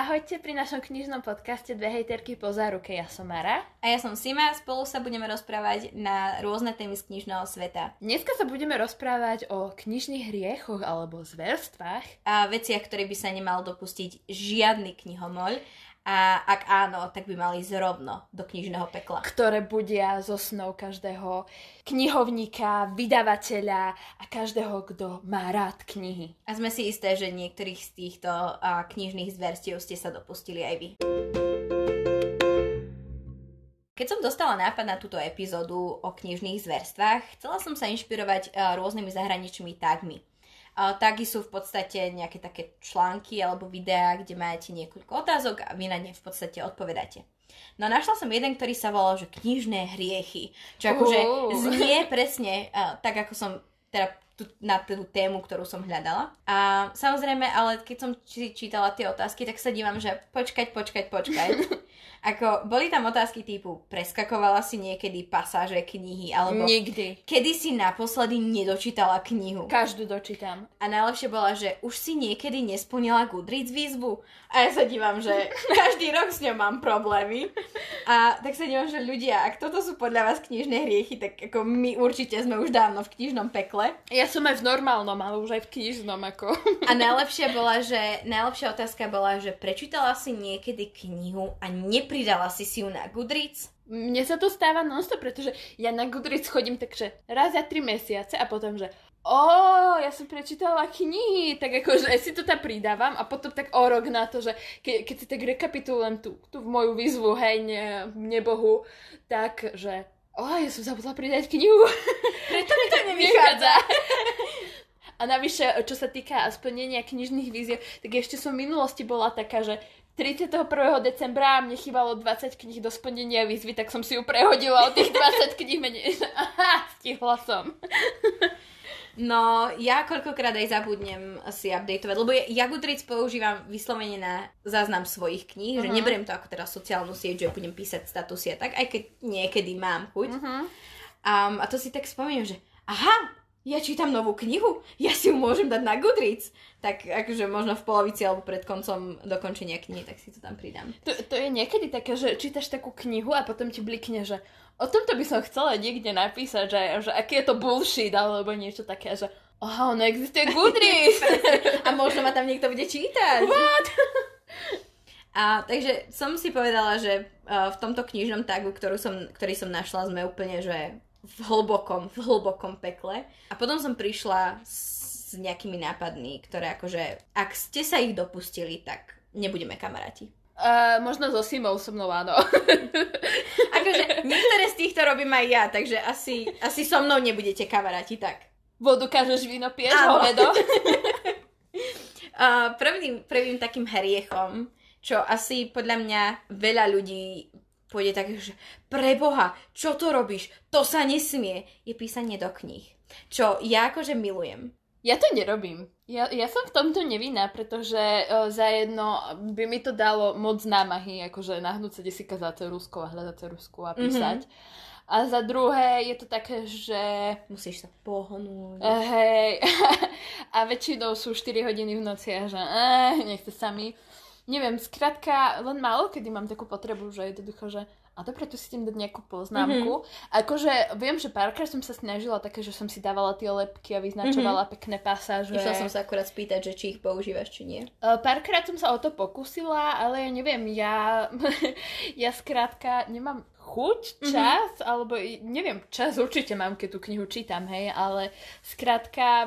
Ahojte pri našom knižnom podcaste Dve hejterky po záruke. Ja som Mara. A ja som Sima. Spolu sa budeme rozprávať na rôzne témy z knižného sveta. Dneska sa budeme rozprávať o knižných hriechoch alebo zverstvách. A veciach, ktoré by sa nemal dopustiť žiadny knihomol. A ak áno, tak by mali zrovno do knižného pekla. Ktoré budia zo snov každého knihovníka, vydavateľa a každého, kto má rád knihy. A sme si isté, že niektorých z týchto knižných zverstiev ste sa dopustili aj vy. Keď som dostala nápad na túto epizódu o knižných zverstvách, chcela som sa inšpirovať rôznymi zahraničnými tagmi. Tagy sú v podstate nejaké také články alebo videá, kde máte niekoľko otázok a vy na ne v podstate odpovedáte. No našla som jeden, ktorý sa volal, že knižné hriechy, čo akože znie presne tak, ako som teda na tú tému, ktorú som hľadala. A samozrejme, ale keď som čítala tie otázky, tak sa dívam, že počkať. Ako, boli tam otázky typu, preskakovala si niekedy pasáže knihy, alebo nikdy. Kedy si naposledy nedočítala knihu. Každú dočítam. A najlepšie bola, že už si niekedy nesplnila Goodreads výzvu. A ja sa dívam, že každý rok s ňou mám problémy. A tak sa dívam, že ľudia, ak toto sú podľa vás knižné hriechy, tak ako my určite sme už dávno v knižnom pekle. Ja som aj v normálnom, ale už aj v knižnom, ako. A najlepšia otázka bola, že prečítala si niekedy knihu a nepridala si ju na Goodreads? Mne sa to stáva non-stop, pretože ja na Goodreads chodím takže raz za 3 mesiace a potom, že ja som prečítala knihy, tak akože si to tam pridávam a potom tak o rok na to, že keď si tak rekapitulujem tú moju výzvu, hej, nebohu, tak, že ja som zabudla pridať knihu. Preto mi to nevychádza. A navyše, čo sa týka splnenia knižných výziev, tak ešte som v minulosti bola taká, že 31. decembra mne chýbalo 20 kníh do splnenia výzvy, tak som si ju prehodila od tých 20 kníh menej. Stihla som. No, ja koľkokrát aj zabudnem si updateovať, lebo ja Goodreads používam vyslovene na záznam svojich kníh, že neberiem to ako teda sociálnu sieť, že budem písať statusy a tak, aj keď niekedy mám chuť. A to si tak spomínam, že aha, ja čítam novú knihu, ja si ju môžem dať na Goodreads. Tak akože možno v polovici alebo pred koncom dokončenia knihy, tak si to tam pridám. To je niekedy také, že čítaš takú knihu a potom ti blikne, že o tomto by som chcela niekde napísať, že aké je to bullshit alebo niečo také, že ono existuje Goodreads. A možno ma tam niekto bude čítať. What? A takže som si povedala, že v tomto knižnom tagu, ktorý som našla, sme úplne, že v hlbokom pekle. A potom som prišla s nejakými nápadmi, ktoré akože, ak ste sa ich dopustili, tak nebudeme kamaráti. Možno so Simou so mnou, áno. Akože niektoré z týchto robím aj ja, takže asi so mnou nebudete kamaráti, tak. Vodu kážeš, víno piješ, hovedo. Prvým takým hriechom, čo asi podľa mňa veľa ľudí pôjde tak, že preboha, čo to robíš? To sa nesmie. Je písanie do kníh. Čo ja akože milujem. Ja to nerobím. Ja som v tomto nevinná, pretože zajedno by mi to dalo moc námahy, akože nahnúť sa desika za ceruzkou a hľadať ceruzku a písať. A za druhé je to také, že musíš sa pohnúť. Hej. A väčšinou sú 4 hodiny v noci a že nechce sami. Neviem, skrátka, len málo kedy mám takú potrebu, že jednoducho, že a dobre, tu si tým dať nejakú poznámku. Akože viem, že párkrát som sa snažila také, že som si dávala tie lepky a vyznačovala pekné pasáže. Išla som sa akurát spýtať, že či ich používaš, či nie. Párkrát som sa o to pokúsila, ale ja neviem, ja skrátka nemám chuť, čas, alebo neviem, čas určite mám, keď tú knihu čítam, hej, ale skrátka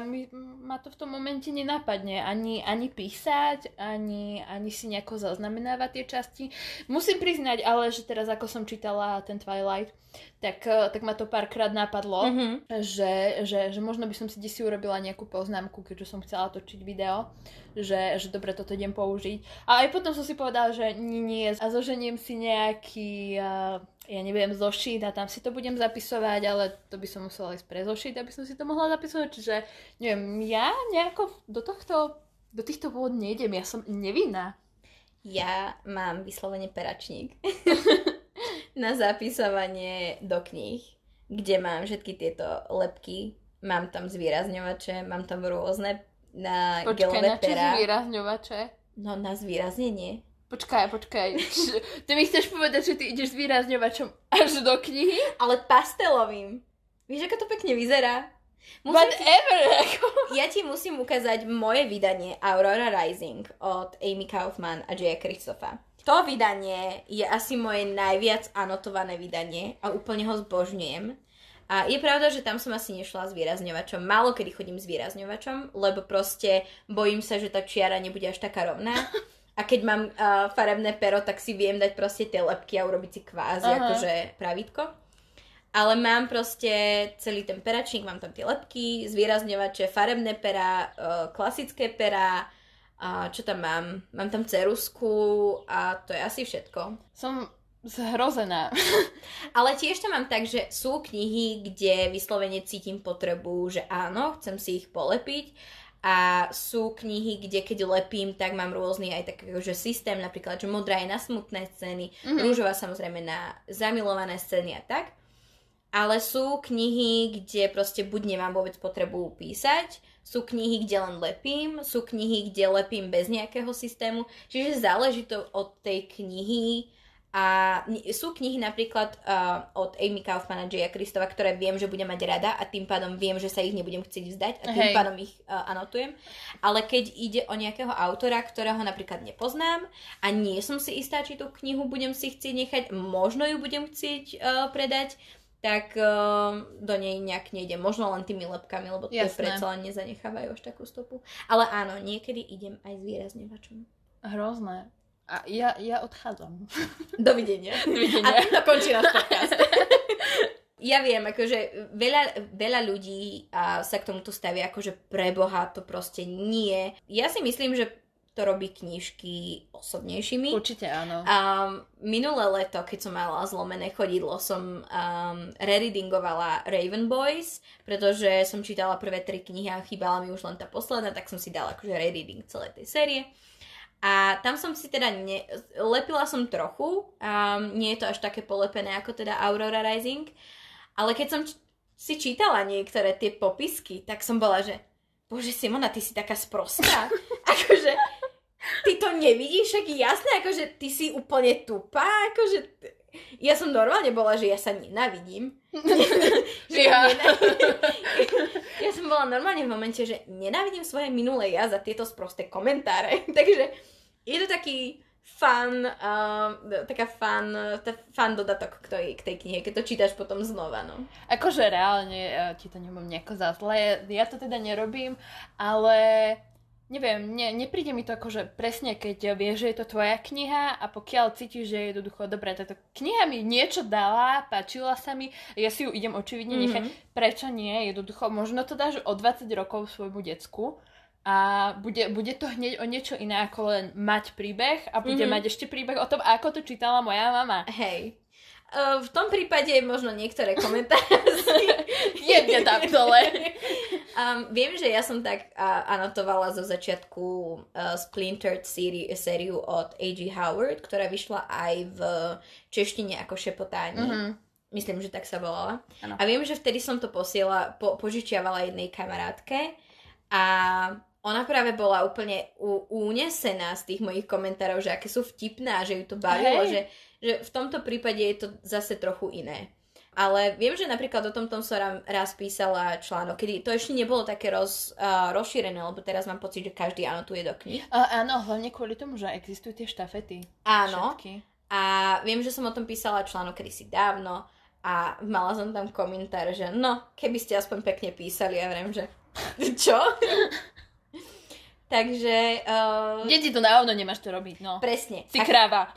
ma to v tom momente nenapadne ani písať, ani si nejako zaznamenávať tie časti. Musím priznať, ale že teraz ako som čítala ten Twilight, tak ma to párkrát napadlo, že možno by som si desi urobila nejakú poznámku, keďže som chcela točiť video, že dobre, toto idem použiť. A aj potom som si povedala, že nie, a zoženiem si nejaký ja neviem, zošit a tam si to budem zapisovať, ale to by som musela ísť pre zošit, aby som si to mohla zapisovať, čiže neviem, ja nejako do týchto vôd nejdem, ja som nevinná. Ja mám vyslovene peračník na zapisovanie do kníh, kde mám všetky tieto lepky, mám tam zvýrazňovače, mám tam rôzne gelové pera. Počkaj, na čo zvýrazňovače? No na zvýraznenie. Počkaj. Ty mi chceš povedať, že ty ideš s výrazňovačom až do knihy? Ale pastelovým. Vieš, ako to pekne vyzerá? Ja ti musím ukázať moje vydanie Aurora Rising od Amy Kaufman a J. Kristoffa. To vydanie je asi moje najviac anotované vydanie a úplne ho zbožňujem. A je pravda, že tam som asi nešla s výrazňovačom. Málo kedy chodím s výrazňovačom, lebo proste bojím sa, že tá čiara nebude až taká rovná. A keď mám farebné pero, tak si viem dať proste tie lepky a urobiť si kvázi akože pravítko. Ale mám proste celý ten peračník, mám tam tie lepky, zvýrazňovače, farebné pera, klasické pera, čo tam mám? Mám tam ceruzku a to je asi všetko. Som zhrozená. Ale tiež to mám tak, že sú knihy, kde vyslovene cítim potrebu, že áno, chcem si ich polepiť. A sú knihy, kde keď lepím, tak mám rôzny aj taký akože systém, napríklad, že modrá je na smutné scény, rúžová samozrejme na zamilované scény a tak. Ale sú knihy, kde proste buď nemám vôbec potrebu písať, sú knihy, kde len lepím, sú knihy, kde lepím bez nejakého systému. Čiže záleží to od tej knihy. A sú knihy napríklad od Amy Kaufmana, J. Kristova, ktoré viem, že budem mať rada a tým pádom viem, že sa ich nebudem chcieť vzdať a tým pádom ich anotujem. Ale keď ide o nejakého autora, ktorého napríklad nepoznám a nie som si istá, či tú knihu budem si chcieť nechať, možno ju budem chcieť predať, tak do nej nejak nejde. Možno len tými lepkami, lebo to predsa len nezanechávajú až takú stopu. Ale áno, niekedy idem aj s výrazňovačom. Hrozné. A ja odchádzam. Dovidenia. A týmto končí náš podcast. Ja viem, akože veľa ľudí sa k tomuto stavia, akože preboha, to proste nie. Ja si myslím, že to robí knižky osobnejšími. Určite áno. Minulé leto, keď som mala zlomené chodidlo, som rereadingovala Raven Boys, pretože som čítala prvé 3 knihy a chýbala mi už len tá posledná, tak som si dala akože rereading celé tej série. A tam som si teda lepila som trochu, nie je to až také polepené ako teda Aurora Rising, ale keď som si čítala niektoré tie popisky, tak som bola, že bože Simona, ty si taká sprostá. Akože ty to nevidíš, však jasné, akože ty si úplne tupá, akože ja som normálne bola, že ja sa nenávidím. Ja som bola normálne v momente, že nenávidím svoje minulé ja za tieto sprosté komentáre. Takže je to taký fan dodatok k tej knihe, keď to čítaš potom znova, no. Akože reálne ti to nemám nejako za zlé, ja to teda nerobím, ale... Neviem, nepríde mi to akože presne, keď vieš, že je to tvoja kniha a pokiaľ cítiš, že je jednoducho dobrá, táto kniha mi niečo dala, páčila sa mi, ja si ju idem očividne nechať. Prečo nie? Jednoducho, možno to dáš o 20 rokov svojmu decku a bude to hneď o niečo iné, ako len mať príbeh a bude mať ešte príbeh o tom, ako to čítala moja mama. Hej. V tom prípade možno niektoré komentáre jedne tam dole. Viem, že ja som tak anotovala zo začiatku Splintered sériu od A.G. Howard, ktorá vyšla aj v češtine ako Šepotáni. Myslím, že tak sa volala. Ano. A viem, že vtedy som to požičiavala jednej kamarátke a ona práve bola úplne únesená z tých mojich komentárov, že aké sú vtipné a že ju to bavilo, že v tomto prípade je to zase trochu iné. Ale viem, že napríklad o tomto som raz písala článok, kedy to ešte nebolo také rozšírené, lebo teraz mám pocit, že každý anotuje do kníh. Áno, hlavne kvôli tomu, že existujú tie štafety. Áno. Všetky. A viem, že som o tom písala článok kedysi dávno a mala som tam komentár, že no, keby ste aspoň pekne písali, ja viem, že čo? Takže... Deti to naozaj nemáš to robiť, no. Presne. Ty kráva.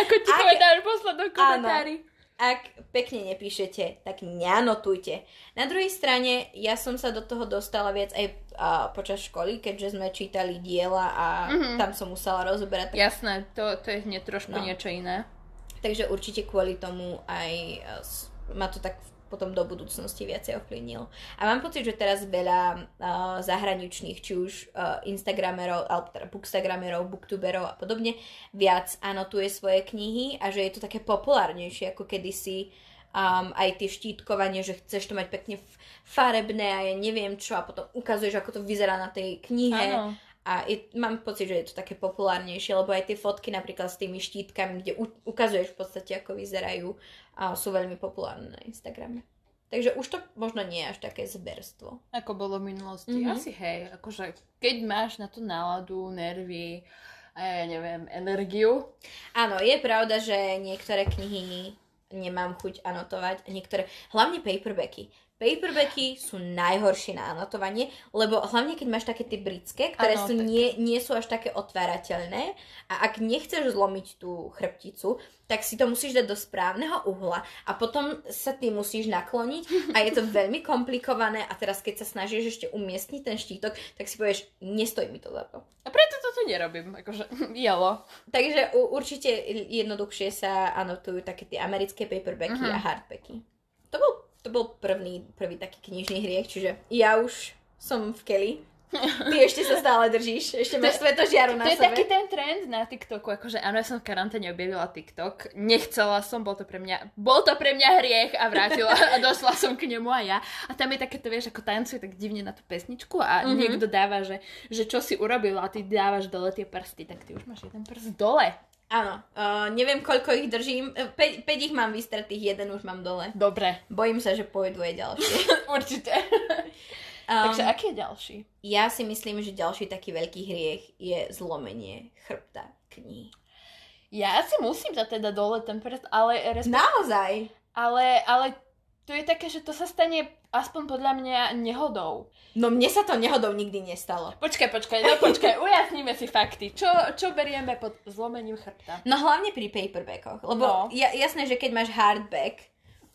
Ako ti povedáš poslednú komentári. Ak pekne nepíšete, tak neanotujte. Na druhej strane, ja som sa do toho dostala viac aj počas školy, keďže sme čítali diela a tam som musela rozoberať. Jasné, to je hneď trošku niečo iné. Takže určite kvôli tomu aj ma to tak potom do budúcnosti viacej ovplyvnilo. A mám pocit, že teraz veľa zahraničných, či už instagramerov, alebo teda bookstagramerov, booktuberov a podobne, viac anotuje svoje knihy a že je to také populárnejšie ako kedysi aj tie štítkovanie, že chceš to mať pekne farebné a ja neviem čo a potom ukazuješ, ako to vyzerá na tej knihe. Áno. A mám pocit, že je to také populárnejšie, lebo aj tie fotky napríklad s tými štítkami, kde ukazuješ v podstate, ako vyzerajú, a sú veľmi populárne na Instagrame. Takže už to možno nie je až také zberstvo. Ako bolo v minulosti. Mm-hmm. Asi hej, akože keď máš na to náladu, nervy a ja neviem, energiu. Áno, je pravda, že niektoré knihy nemám chuť anotovať. Niektoré, hlavne paperbacky. Paperbacky sú najhoršie na anotovanie, lebo hlavne keď máš také tie britské, ktoré nie sú až také otvárateľné, a ak nechceš zlomiť tú chrbticu, tak si to musíš dať do správneho uhla a potom sa ty musíš nakloniť a je to veľmi komplikované, a teraz keď sa snažíš ešte umiestniť ten štítok, tak si povieš, nestojí mi to za to. A preto toto nerobím, akože jalo. Takže určite jednoduchšie sa anotujú také tie americké paperbacky a hardbacky. To bol prvý taký knižný hriech, čiže ja už som v keli. Ty ešte sa stále držíš, ešte máš svetožiaru na sebe. To je taký ten trend na TikToku, akože áno, ja som v karanténe objavila TikTok, nechcela som, bol to pre mňa hriech, a vrátila a došla som k nemu a ja. A tam je také to, vieš, ako tancuje tak divne na tú pesničku a niekto dáva, že čo si urobila, a ty dávaš dole tie prsty, tak ty už máš jeden prst dole. Áno, neviem koľko ich držím, 5 ich mám vystretých, jeden už mám dole. Dobre. Bojím sa, že pôjdu aj ďalšie. Určite. Takže aký je ďalší? Ja si myslím, že ďalší taký veľký hriech je zlomenie chrbta knihy. Ja si musím dať teda dole ten prst, ale... Naozaj? Ale to je také, že to sa stane aspoň podľa mňa nehodou. No mne sa to nehodou nikdy nestalo. Počkaj, ujasníme si fakty. Čo berieme pod zlomením chrbta? No hlavne pri paperbackoch, lebo jasné, že keď máš hardback,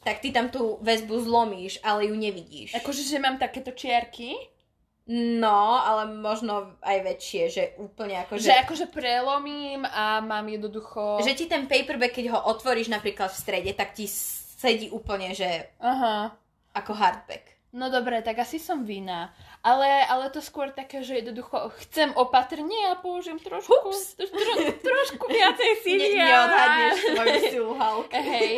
tak ty tam tú väzbu zlomíš, ale ju nevidíš. Akože, že mám takéto čiarky? No, ale možno aj väčšie, že úplne akože... Že akože prelomím a mám jednoducho... Že ti ten paperback, keď ho otvoríš napríklad v strede, tak ti sedí úplne, že... Aha. Ako hardback. No dobre, tak asi som vina. Ale to skôr také, že jednoducho chcem opatrne a použijem trošku viacej síly. Neodhadneš tvoju silu, Hulk. Hej.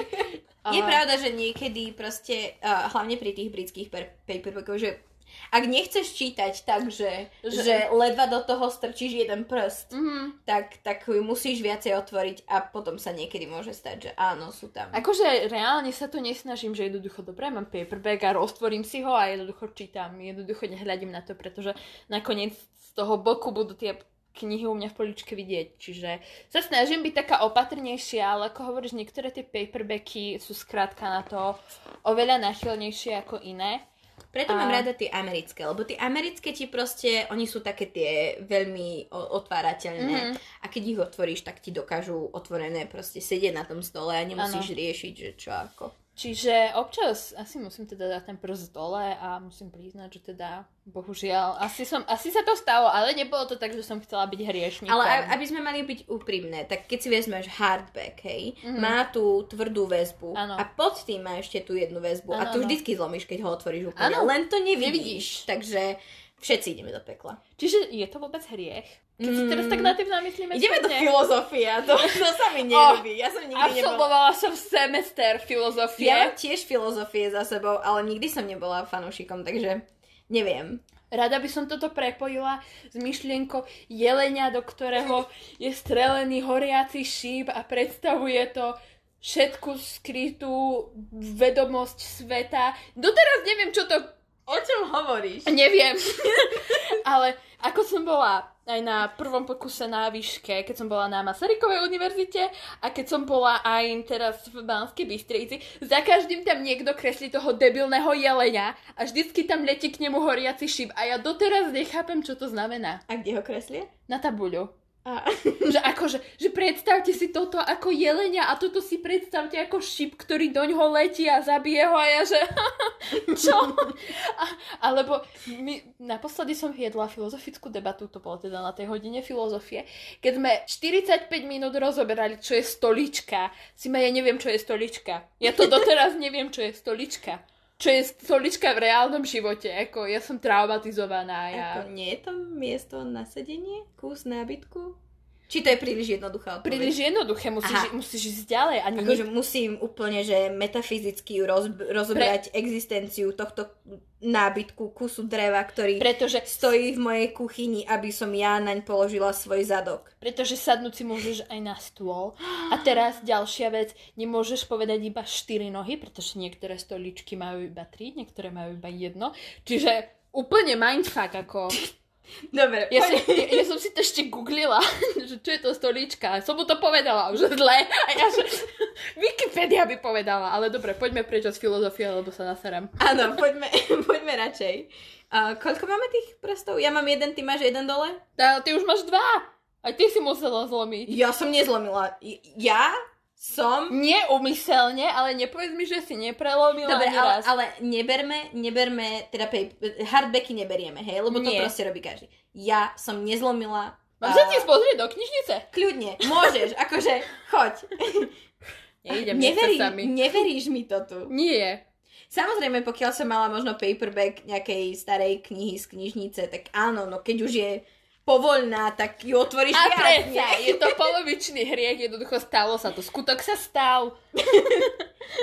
Je pravda, že niekedy proste, hlavne pri tých britských paperbackoch, že ak nechceš čítať tak, že ledva do toho strčíš jeden prst, tak ju musíš viacej otvoriť a potom sa niekedy môže stať, že áno, sú tam. Akože reálne sa to nesnažím, že jednoducho dobre, mám paperback a roztvorím si ho a jednoducho čítam, jednoducho nehľadím na to, pretože nakoniec z toho boku budú tie knihy u mňa v poličke vidieť, čiže sa snažím byť taká opatrnejšia, ale ako hovoríš, niektoré tie paperbacky sú skrátka na to oveľa náchylnejšie ako iné. Preto mám rada tie americké, lebo tie americké ti proste, oni sú také tie veľmi otvárateľné a keď ich otvoríš, tak ti dokážu otvorené proste sedieť na tom stole a nemusíš riešiť, že čo ako. Čiže občas asi musím teda dať ten prst dole a musím priznať, že teda bohužiaľ, asi sa to stalo, ale nebolo to tak, že som chcela byť hriešnikom. Ale aby sme mali byť úprimné, tak keď si vezmeš hardback, hej, má tú tvrdú väzbu a pod tým má ešte tú jednu väzbu a tu vždycky zlomíš, keď ho otvoríš úplne, len to nevidíš, takže všetci ideme do pekla. Čiže je to vôbec hriech? Keď si teraz tak na tým zamyslíme... Ideme do filozofie, to sa mi nerobí. Ja som nikdy absolvovala som semester filozofie. Ja mám tiež filozofie za sebou, ale nikdy som nebola fanúšikom, takže neviem. Rada by som toto prepojila s myšlienkou jelenia, do ktorého je strelený horiaci šíp a predstavuje to všetku skrytú vedomosť sveta. Doteraz neviem, čo to... O čom hovoríš? Neviem. Ale ako som bola aj na prvom pokuse na výške, keď som bola na Masarykovej univerzite a keď som bola aj teraz v Banskej Bystrici, za každým tam niekto kreslí toho debilného jelenia a vždycky tam letí k nemu horiaci šíp a ja doteraz nechápem, čo to znamená. A kde ho kreslie? Na tabuľu. Že akože, že predstavte si toto ako jelenia a toto si predstavte ako šíp, ktorý doňho letí a zabije ho a ja, že čo? Alebo naposledy som viedla filozofickú debatu, to bolo teda na tej hodine filozofie, keď sme 45 minút rozoberali, čo je stolička. Ja neviem, čo je stolička. Ja to doteraz neviem, čo je stolička. Čo je stolička v reálnom živote, ako ja som traumatizovaná. Ja... Ako nie je to miesto na sedenie? Kus nábytku? Či to je príliš jednoduchá odpoveď? Príliš jednoduché, musíš ísť ďalej. Akože musím úplne, že metafyzicky rozobrať existenciu tohto nábytku, kusu dreva, ktorý stojí v mojej kuchyni, aby som ja naň položila svoj zadok. Pretože sadnúť si môžeš aj na stôl. A teraz ďalšia vec, nemôžeš povedať iba 4 nohy, pretože niektoré stoličky majú iba 3, niektoré majú iba 1. Čiže úplne mindfuck ako... Dobre, ja som si to ešte googlila, že čo je to stolička. Som mu to povedala už zle. A ja, že Wikipedia by povedala. Ale dobre, poďme preč od filozofie, lebo sa naserám. Áno, poďme radšej. Koľko máme tých prstov? Ja mám jeden, ty máš jeden dole? Ty už máš 2. A ty si musela zlomiť. Ja som nezlomila. Ja som... Neumyselne, ale nepovedz mi, že si neprelomila ani raz. Ale neberme, teda hardbacky neberieme, hej, lebo nie. To proste robí každý. Ja som nezlomila... Mám sa ti pozrieť do knižnice? Kľudne, môžeš, akože, choď. Neveríš mi to tu. Nie. Samozrejme, pokiaľ som mala možno paperback nejakej starej knihy z knižnice, tak áno, no keď už je... povoľná, tak ju otvoríš viac. A preca, je to polovičný hriech, jednoducho stalo sa to. Skutok sa stal.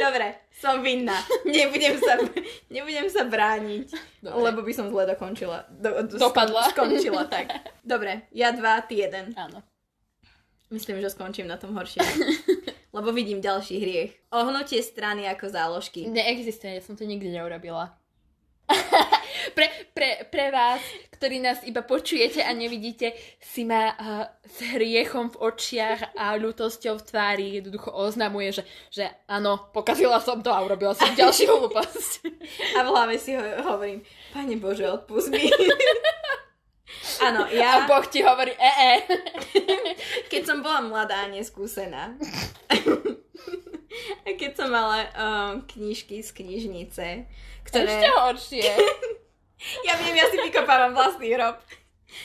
Dobre, som vinná. Nebudem sa brániť, dobre. Lebo by som zle dokončila. Dopadla. Skončila, tak. Dobre, ja 2, ty 1. Áno. Myslím, že skončím na tom horšie. Lebo vidím ďalší hriech. Ohnutie strany ako záložky. Neexistuje, ja som to nikdy neurobila. Pre vás, ktorí nás iba počujete a nevidíte, si ma s hriechom v očiach a ľutosťou v tvári jednoducho oznamuje, že áno, pokazila som to a urobila som ďalšiu hlúposť. A v hlave si hovorím, Pane Bože, odpust mi. Áno, ja... A Boh ti hovorí, Keď som bola mladá a neskúsená. A keď som mala knižky z knižnice, ktoré... Ešte horšie. Ja viem, ja si vykopávam vlastný hrob.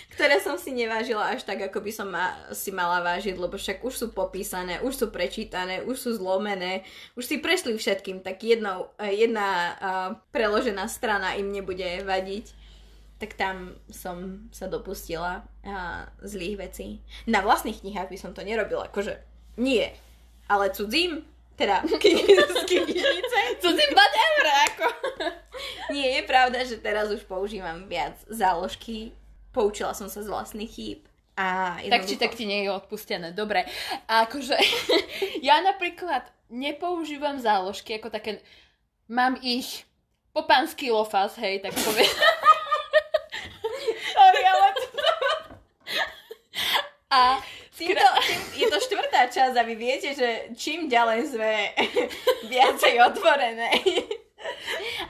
Ktoré som si nevážila až tak, ako by som si mala vážiť, lebo však už sú popísané, už sú prečítané, už sú zlomené, už si prešli všetkým, tak jedna preložená strana im nebude vadiť. Tak tam som sa dopustila zlých vecí. Na vlastných knihách by som to nerobila, akože nie. Ale cudzím, teda knižnice, cudzím whatever, ako. Nie, je pravda, že teraz už používam viac záložky. Poučila som sa z vlastných chýb. Tak či tak ti nie je odpustené, dobre. A akože, ja napríklad nepoužívam záložky, ako také, mám ich popánsky lofas, hej, tak povedať. Sorry, ale to... A... Je to 4. časť a vy viete, že čím ďalej sme viacej otvorené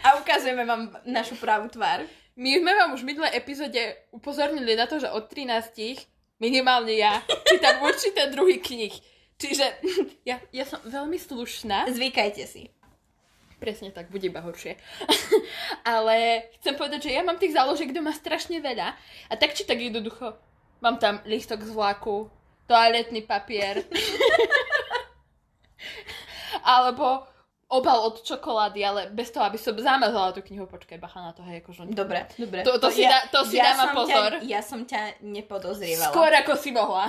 a ukazujeme vám našu pravú tvár. My sme vám už v minulej epizóde upozornili na to, že od 13 minimálne ja čítam určité druhy knih. Čiže ja som veľmi slušná. Zvykajte si. Presne tak, bude iba horšie. Ale chcem povedať, že ja mám tých záložiek doma strašne veľa a tak či tak jednoducho mám tam lístok z vlaku, toaletný papier. Alebo obal od čokolády, ale bez toho, aby som zamrzala tú knihu. Počkaj, bacha na to, hej, akože... Dobre. To si dávam pozor. Ja som ťa nepodozrievala. Skôr ako si mohla.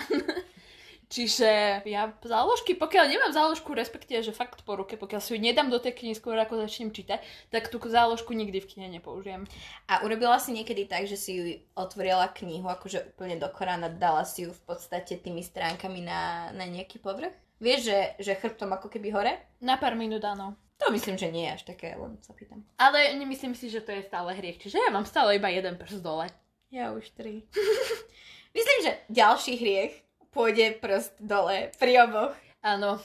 Čiže ja záložky, pokiaľ nemám záložku, respektíve, že fakt po ruke, pokiaľ si ju nedám do tej knihy skôr ako začnem čítať, tak tú záložku nikdy v knihe nepoužijem. A urobila si niekedy tak, že si ju otvorila knihu, akože úplne do korána, dala si ju v podstate tými stránkami na nejaký povrch? Vieš, že chrbtom ako keby hore? Na pár minút áno. To myslím, že nie je až také, len sa pýtam. Ale nemyslím si, že to je stále hriech, čiže ja mám stále iba 1 prst dole. Ja už 3. Myslím, že ďalší hriech pôjde prst dole pri oboch. Áno.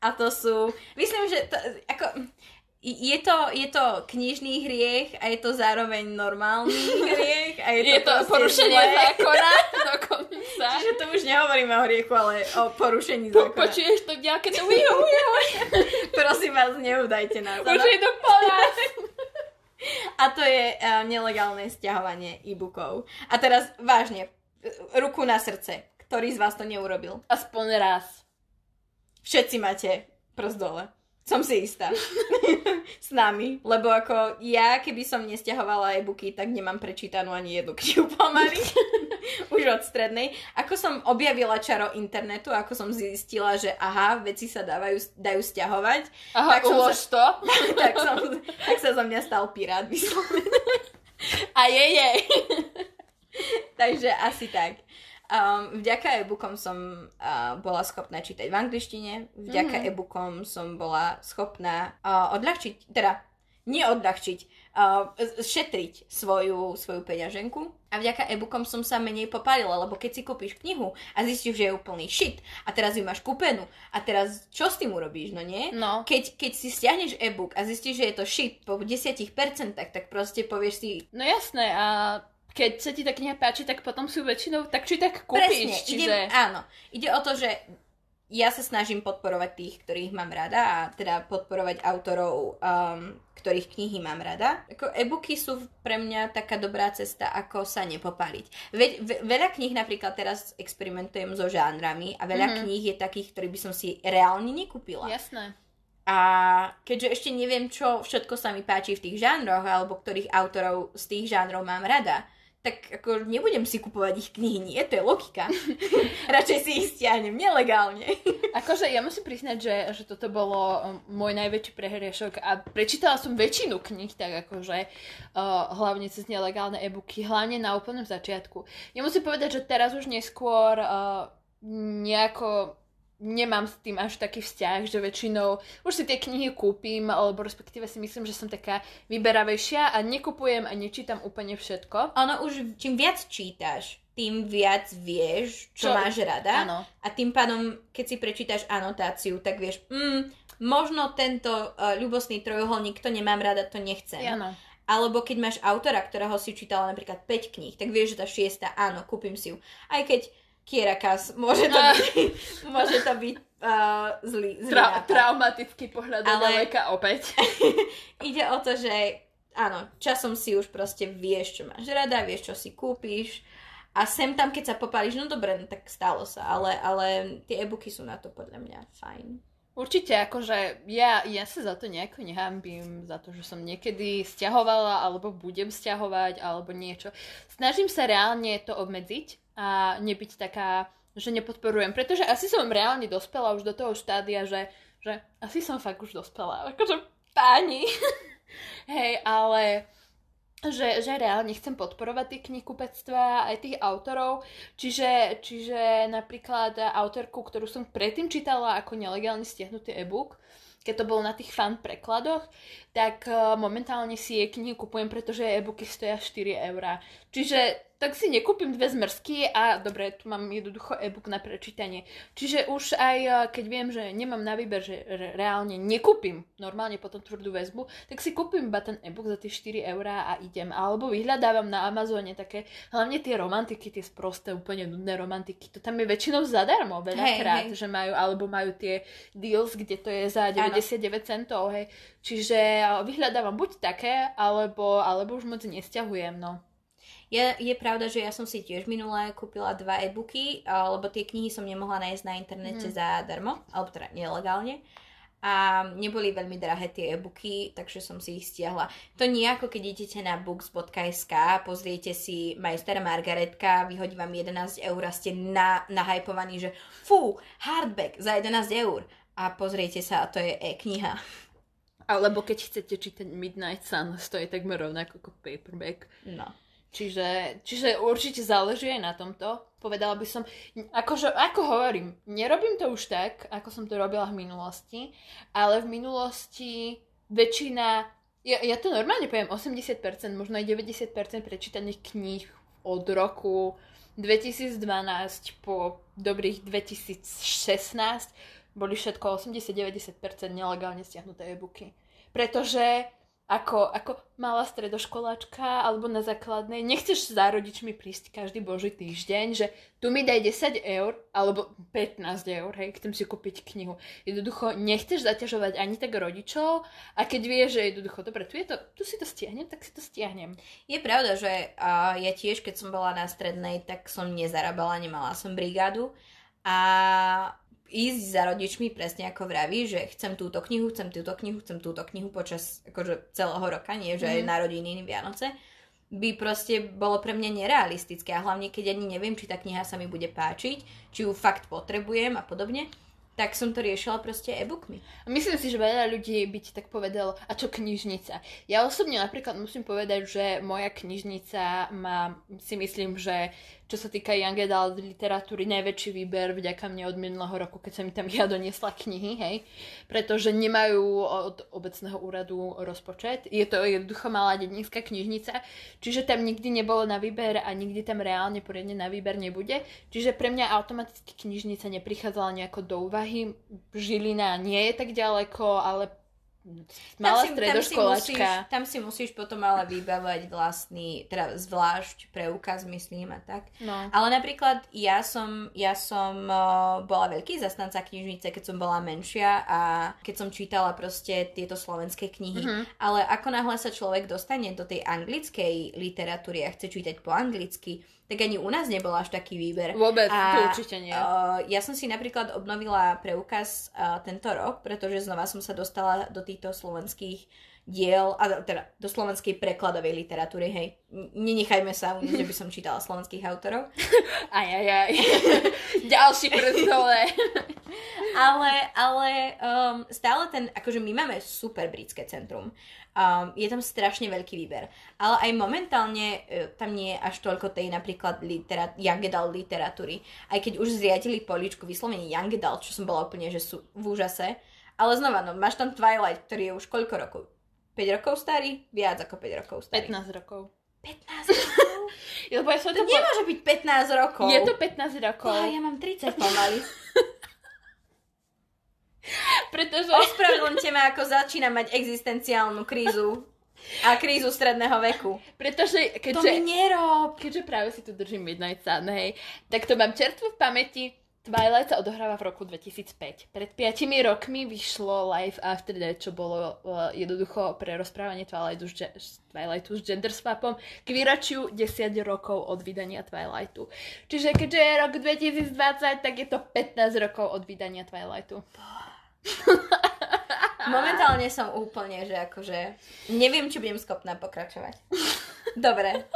A to sú... Myslím, že to, ako, je to knižný hriech a je to zároveň normálny hriech. A je to porušenie zákona dokonca. Čiže to už nehovoríme o hriechu, ale o porušení zákona. Počuješ to nejaké to... Prosím vás, neudajte nás. Už je to po nás. A to je nelegálne sťahovanie e-bookov. A teraz vážne, ruku na srdce. Ktorý z vás to neurobil? Aspoň raz. Všetci máte prst dole. Som si istá. S nami. Lebo ako ja, keby som nesťahovala e-booky, tak nemám prečítanú ani jednu knihu pomaly. Už od strednej. Ako som objavila čaro internetu, ako som zistila, že aha, veci sa dajú sťahovať. Aha, tak ulož to. Tak sa zo mňa stal pirát vyslovený. A jej. Takže asi tak. Vďaka e-bookom som bola schopná čítať v angličtine, vďaka e-bookom som bola schopná odľahčiť, teda neodľahčiť, šetriť svoju peňaženku. A vďaka e-bookom som sa menej popálila, lebo keď si kúpiš knihu a zistíš, že je úplný shit a teraz ju máš kúpenú a teraz čo s tým urobíš, no nie? No. Keď si stiahneš e-book a zistíš, že je to shit po 10%, tak proste povieš si... No jasné a... Keď sa ti tá kniha páči, tak potom sú väčšinou tak či tak kúpiš. Presne, čiže... áno. Ide o to, že ja sa snažím podporovať tých, ktorých mám rada a teda podporovať autorov, ktorých knihy mám rada. Ako e-booky sú pre mňa taká dobrá cesta, ako sa nepopáliť. Veľa kníh napríklad teraz experimentujem so žánrami a veľa kníh je takých, ktorých by som si reálne nekúpila. Jasné. A keďže ešte neviem, čo všetko sa mi páči v tých žánroch alebo ktorých autorov z tých žánrov mám rada, tak ako nebudem si kupovať ich knihy, nie, to je logika. Radšej si ich stiahnem nelegálne. Akože ja musím priznať, že toto bolo môj najväčší prehriešok a prečítala som väčšinu kníh, tak akože hlavne cez nelegálne e-booky, hlavne na úplnom začiatku. Ja musím povedať, že teraz už neskôr nejako... nemám s tým až taký vzťah, že väčšinou už si tie knihy kúpim, alebo respektíve si myslím, že som taká vyberavejšia a nekupujem a nečítam úplne všetko. Ono už čím viac čítaš, tým viac vieš, čo máš rada. Áno. A tým pádom, keď si prečítaš anotáciu, tak vieš, možno tento ľubostný trojuholník, to nemám rada, to nechcem. Áno. Alebo keď máš autora, ktorého si čítala napríklad 5 kníh, tak vieš, že tá 6, áno, kúpim si ju. Aj keď Kierakas, môže to byť zlý nápad. Traumatický pohľad do ďaleka opäť. Ide o to, že áno, časom si už proste vieš, čo máš rada, vieš, čo si kúpiš a sem tam, keď sa popáliš, no dobre, no, tak stalo sa, ale tie e-booky sú na to podľa mňa fajn. Určite, akože ja sa za to nejako nehanbím, za to, že som niekedy sťahovala, alebo budem sťahovať, alebo niečo. Snažím sa reálne to obmedziť, a nebyť taká, že nepodporujem. Pretože asi som reálne dospela už do toho štádia, že asi som fakt už dospela. Akože páni. Hej, ale že reálne chcem podporovať tie knihkupectvá aj tých autorov. Čiže napríklad autorku, ktorú som predtým čítala ako nelegálne stiahnutý e-book, keď to bolo na tých fan prekladoch, tak momentálne si jej knihy kupujem, pretože e-booky stoja 4 €. Čiže tak si nekúpim 2 zmrzky a dobre, tu mám jednoducho e-book na prečítanie. Čiže už aj keď viem, že nemám na výber, že reálne nekúpim normálne potom tvrdú väzbu, tak si kúpim iba ten e-book za tie 4 € a idem. Alebo vyhľadávam na Amazone také, hlavne tie romantiky, tie sprosté, úplne nudné romantiky. To tam je väčšinou zadarmo veľakrát, že majú, alebo majú tie deals, kde to je za 99 centov, hej. Čiže vyhľadávam buď také, alebo už moc nesťahujem, no. Je pravda, že ja som si tiež minulé kúpila 2 e-booky, lebo tie knihy som nemohla nájsť na internete zadarmo, alebo teda nelegálne. A neboli veľmi drahé tie e-booky, takže som si ich stiahla. To nie ako keď idete na books.sk, pozriete si Majster Margaretka, vyhodí vám 11 € a ste nahajpovaní, že fú, hardback za 11 € a pozriete sa a to je e-kniha. Alebo keď chcete čítať Midnight Sun, stojí takmer rovnako ako paperback. No. Čiže určite záleží aj na tomto. Povedala by som, ako hovorím, nerobím to už tak, ako som to robila v minulosti, ale v minulosti väčšina, ja to normálne poviem, 80%, možno aj 90% prečítaných kníh od roku 2012 po dobrých 2016 boli všetko 80-90% nelegálne stiahnuté e-booky. Pretože Ako malá stredoškoláčka alebo na základnej, nechceš za rodičmi prísť každý boží týždeň, že tu mi daj 10 € alebo 15 €, hej, chcem si kúpiť knihu. Jednoducho nechceš zaťažovať ani tak rodičov a keď vieš, že jednoducho, dobre, tu si to stiahnem, tak si to stiahnem. Je pravda, že ja tiež, keď som bola na strednej, tak som nezarábala, nemala som brigádu a... ísť za rodičmi, presne ako vraví, že chcem túto knihu počas akože celého roka, nie že aj narodiny, Vianoce, by proste bolo pre mňa nerealistické. A hlavne, keď ani neviem, či tá kniha sa mi bude páčiť, či ju fakt potrebujem a podobne, tak som to riešila proste e-bookmi. Myslím si, že veľa ľudí by ti tak povedalo, a čo knižnica? Ja osobne napríklad musím povedať, že moja knižnica má, si myslím, že čo sa týka young adult literatúry, najväčší výber vďaka mne od minulého roku, keď sa mi tam ja doniesla knihy, hej. Pretože nemajú od obecného úradu rozpočet. Je to jednoducho malá dedinská knižnica, čiže tam nikdy nebolo na výber a nikdy tam reálne poriadne na výber nebude. Čiže pre mňa automaticky knižnica neprichádzala nejako do úvahy. Žilina nie je tak ďaleko, ale malá stredoškolačka. Tam si musíš potom ale vybavovať vlastný, teda zvlášť preukaz, myslím, a tak. No. Ale napríklad ja som bola veľký zastanca knižnice, keď som bola menšia a keď som čítala proste tieto slovenské knihy. Mm-hmm. Ale ako náhle sa človek dostane do tej anglickej literatúry a chce čítať po anglicky, tak ani u nás nebol až taký výber. Vôbec, to určite nie. Ja som si napríklad obnovila preukaz tento rok, pretože znova som sa dostala do týchto slovenských diel, a teda do slovenskej prekladovej literatúry, hej. Nenechajme sa, že by som čítala slovenských autorov. Ajajaj. Ďalší prstole. Ale stále ten, akože my máme super britské centrum. Je tam strašne veľký výber. Ale aj momentálne tam nie je až toľko tej napríklad young adult literatúry. Aj keď už zriadili poličku vyslovene young adult, čo som bola úplne že sú v úžase. Ale znova, no, máš tam Twilight, ktorý je už koľko rokov? 5 rokov starý? Viac ako 5 rokov starý. 15 rokov. 15 rokov? To nemôže byť 15 rokov. Je to 15 rokov. Ja mám 30 pomaly. Pretože ospravedlňte ma, ako začínam mať existenciálnu krízu a krízu stredného veku. Pretože keďže, to mi nerob. Keďže práve si tu držím Midnight Sun, hej, tak to mám čerstvo v pamäti. Twilight sa odohráva v roku 2005. Pred 5 rokmi vyšlo Life After Death, čo bolo jednoducho pre rozprávanie Twilightu s gender swapom k výročiu 10 rokov od vydania Twilightu. Čiže keďže je rok 2020, tak je to 15 rokov od vydania Twilightu. Momentálne som úplne, že akože neviem, či budem schopná pokračovať. Dobre.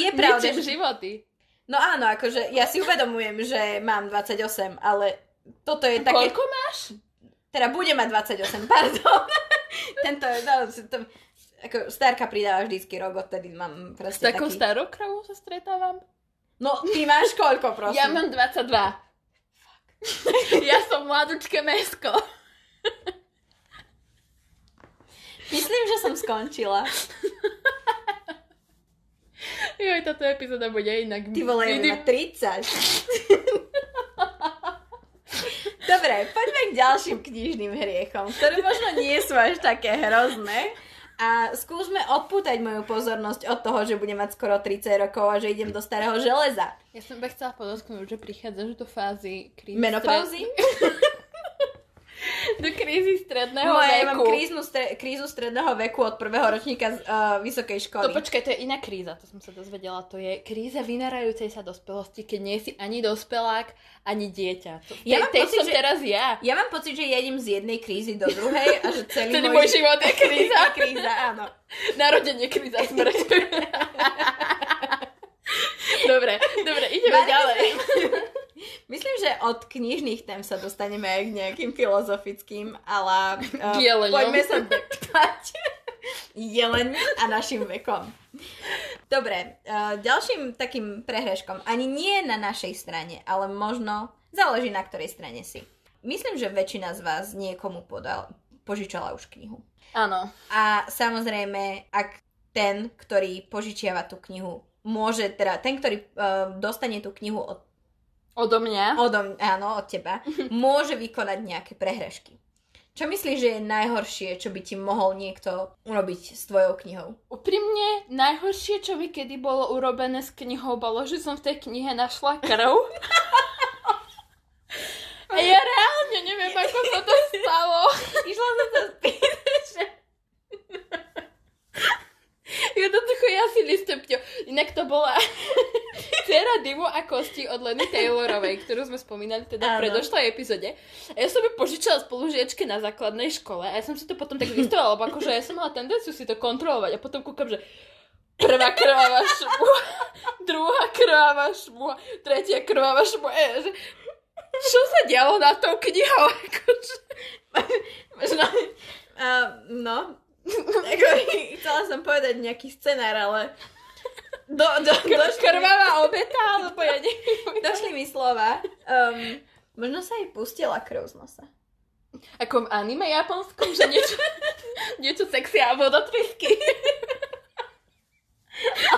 Je pravda, niečím životy. No áno, akože ja si uvedomujem, že mám 28, ale toto je také... Koľko máš? Teda budem mať 28, pardon. Tento je... No, ako starka pridáva vždycky rok, odtedy mám proste taký... S takou starou kravou sa stretávam? No, ty máš koľko, prosím? Ja mám 22. Fuck. Ja som mladučké mesko. Myslím, že som skončila. Joj, táto epizóda bude inak. Ty vole, ja mám 30. Dobre, poďme k ďalším knižným hriechom, ktoré možno nie sú až také hrozné. A skúsme odpútať moju pozornosť od toho, že budem mať skoro 30 rokov a že idem do starého železa. Ja som by chcela podotknúť, že prichádzaš do fázy krízy. Menopauzy? Do krízy stredného veku. Ja mám krízu stredného veku od prvého ročníka vysokej školy. To počkaj, to je iná kríza, to som sa dozvedela. To je kríza vynárajúcej sa dospelosti, keď nie si ani dospelák, ani dieťa. Ja mám pocit, že jedem z jednej krízy do druhej a že celý môj život je kríza. Kríza, áno. Narodenie kríza, smrť. Dobre, ideme ďalej. Myslím, že od knižných tém sa dostaneme aj k nejakým filozofickým, ale poďme sa dotknúť jeleňom a našim vekom. Dobre, ďalším takým prehreškom, ani nie na našej strane, ale možno záleží na ktorej strane si. Myslím, že väčšina z vás niekomu požičala už knihu. Áno. A samozrejme, ak ten, ktorý požičiava tú knihu, môže, teda ten, ktorý dostane tú knihu od teba, môže vykonať nejaké prehrešky. Čo myslíš, že je najhoršie, čo by ti mohol niekto urobiť s tvojou knihou? Úprimne, najhoršie, čo by kedy bolo urobené s knihou, bolo, že som v tej knihe našla krv. A ja reálne neviem, ako sa to stalo. Išla som sa spýtať, že... Jednoducho ja si listepťo. Inak to bola... Cera dymu a kosti od Lenny Taylorovej, ktorú sme spomínali teda v predošlej epizode. A ja som ju požičala spolužiačke na základnej škole a ja som si to potom tak listovala, lebo akože ja som mala tendenciu si to kontrolovať a potom kúkam, že prvá krvavá šmuha, druhá krvavá šmuha, tretia krvavá šmuha. Ja, že... Čo sa dialo na tou knihou? Akože... No... Ako, chcela som povedať nejaký scenár, ale krvavá obeta, alebo ja neviem. Došli mi slova. Možno sa jej pustila krv z nosa. Ako v anime japonskom, že niečo sexy a vodotrysky.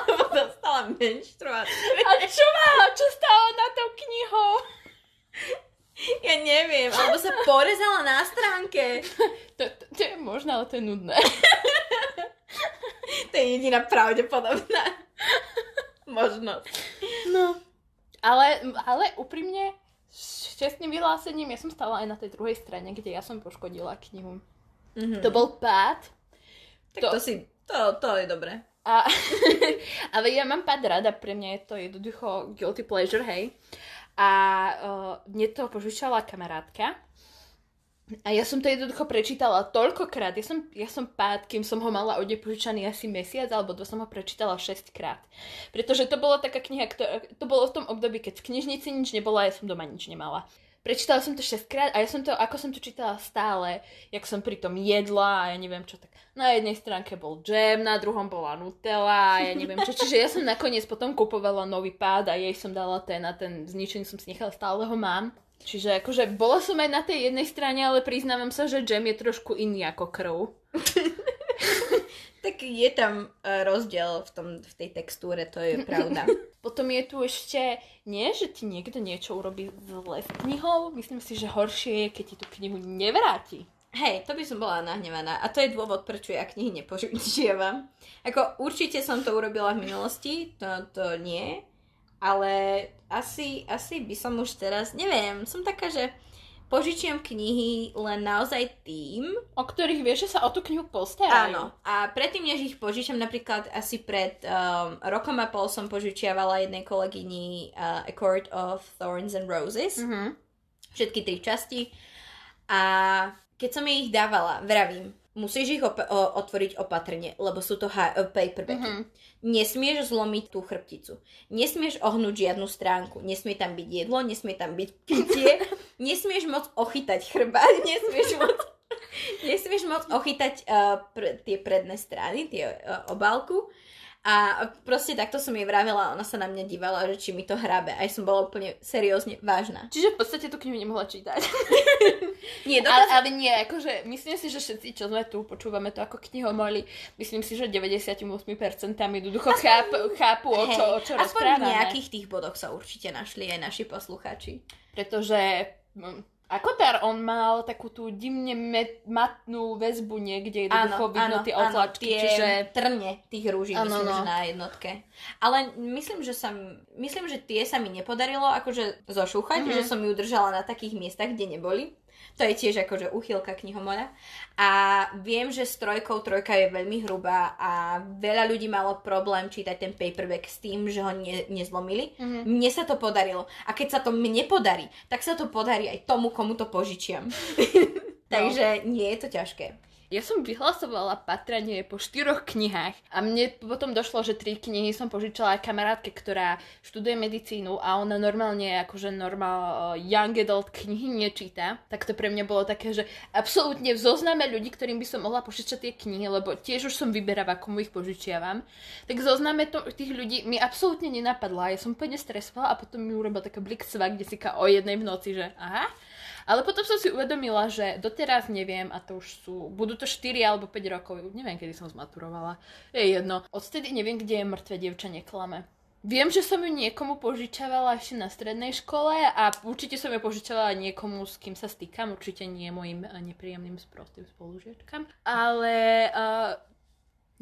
Alebo dostala menštruáciu. A čo mala? Čo stalo na tou knihou? Ja neviem, alebo sa porezala na stránke. To je možné, ale to je nudné. To je jediná pravdepodobná možnosť. No, ale úprimne, s čestným vyhlásením, ja som stála aj na tej druhej strane, kde ja som poškodila knihu. Mm-hmm. To bol pád. Tak to je dobré. Ale ja mám pád rada, pre mňa je to jednoducho guilty pleasure, hej. A mne to požičala kamarátka a ja som to jednoducho prečítala toľkokrát, ja som pád, kým som ho mala od nej požičaný asi mesiac alebo 2, som ho prečítala 6-krát, pretože to bola taká kniha, to bolo v tom období, keď v knižnici nič nebolo a ja som doma nič nemala. Prečítala som to 6-krát a ja som to, ako som to čítala stále, jak som pri tom jedla a ja neviem čo, tak na jednej stránke bol džem, na druhom bola Nutella a ja neviem čo. Čiže ja som nakoniec potom kupovala nový pád a jej som dala ten a ten zničený som si nechala, stále ho mám. Čiže akože bola som aj na tej jednej strane, ale priznávam sa, že džem je trošku iný ako krv. Tak je tam rozdiel v tej textúre, to je pravda. Potom je tu ešte, nie, že ti niekto niečo urobí zle s knihou, myslím si, že horšie je, keď ti tú knihu nevráti. Hej, to by som bola nahnevaná a to je dôvod, prečo ja knihy nepožičiavam. Ako určite som to urobila v minulosti, to nie, ale asi by som už teraz, neviem, som taká, že... Požičiam knihy len naozaj tým, o ktorých vieš, že sa o tú knihu postarajú. Áno. A predtým, než ich požičiam, napríklad asi pred rokom a pol som požičiavala jednej kolegyni A Court of Thorns and Roses. Mm-hmm. Všetky 3 časti. A keď som jej ich dávala, vravím, musíš ich otvoriť opatrne, lebo sú to paperbacky. Mm-hmm. Nesmieš zlomiť tú chrbticu. Nesmieš ohnúť žiadnu stránku. Nesmie tam byť jedlo, nesmie tam byť pitie. Nesmieš moc ochytať chrbát, nesmieš moc ochytať tie predné strany, tie obálku. A proste takto som jej vravila, ona sa na mňa dívala, že či mi to hrabe. Aj som bola úplne seriózne vážna. Čiže v podstate tú knihu nemohla čítať. Nie, ale nie, akože myslím si, že všetci, čo sme tu, počúvame to ako knihomoli, myslím si, že 98% jednoducho chápu, o čo rozprávame. Aspoň v nejakých tých bodoch sa určite našli aj naši poslucháči. Pretože... Akotár, on mal takú tú divne matnú väzbu niekde, jednoducho vyhnutý otlačky, čiže trne tých rúží, myslím, že na jednotke. Ale myslím, že tie sa mi nepodarilo akože zošúchať, že som ju držala na takých miestach, kde neboli. To je tiež akože úchylka knihomora. A viem, že s trojka je veľmi hrubá a veľa ľudí malo problém čítať ten paperback s tým, že ho nezlomili. Mne sa to podarilo. A keď sa to mne podarí, tak sa to podarí aj tomu, komu to požičiam. Takže nie je to ťažké. Ja som vyhlasovala patranie po 4 knihách a mne potom došlo, že 3 knihy som požičala aj kamarátke, ktorá študuje medicínu a ona normálne young adult knihy nečíta. Tak to pre mňa bolo také, že absolútne v zozname ľudí, ktorým by som mohla požičať tie knihy, lebo tiež už som vyberala, komu ich požičiavam. Tak zozname tých ľudí mi absolútne nenapadla. Ja som úplne stresovala a potom mi urobila taká bliksva, kde si o 1 v noci, že aha. Ale potom som si uvedomila, že doteraz neviem, a to už budú to 4 alebo 5 rokov, neviem, kedy som zmaturovala, je jedno. Odtedy neviem, kde je mŕtve dievča neklame. Viem, že som ju niekomu požičavala ešte na strednej škole a určite som ju požičavala niekomu, s kým sa stýkam, určite nie mojim nepríjemným sprostým spolužiačkám, ale...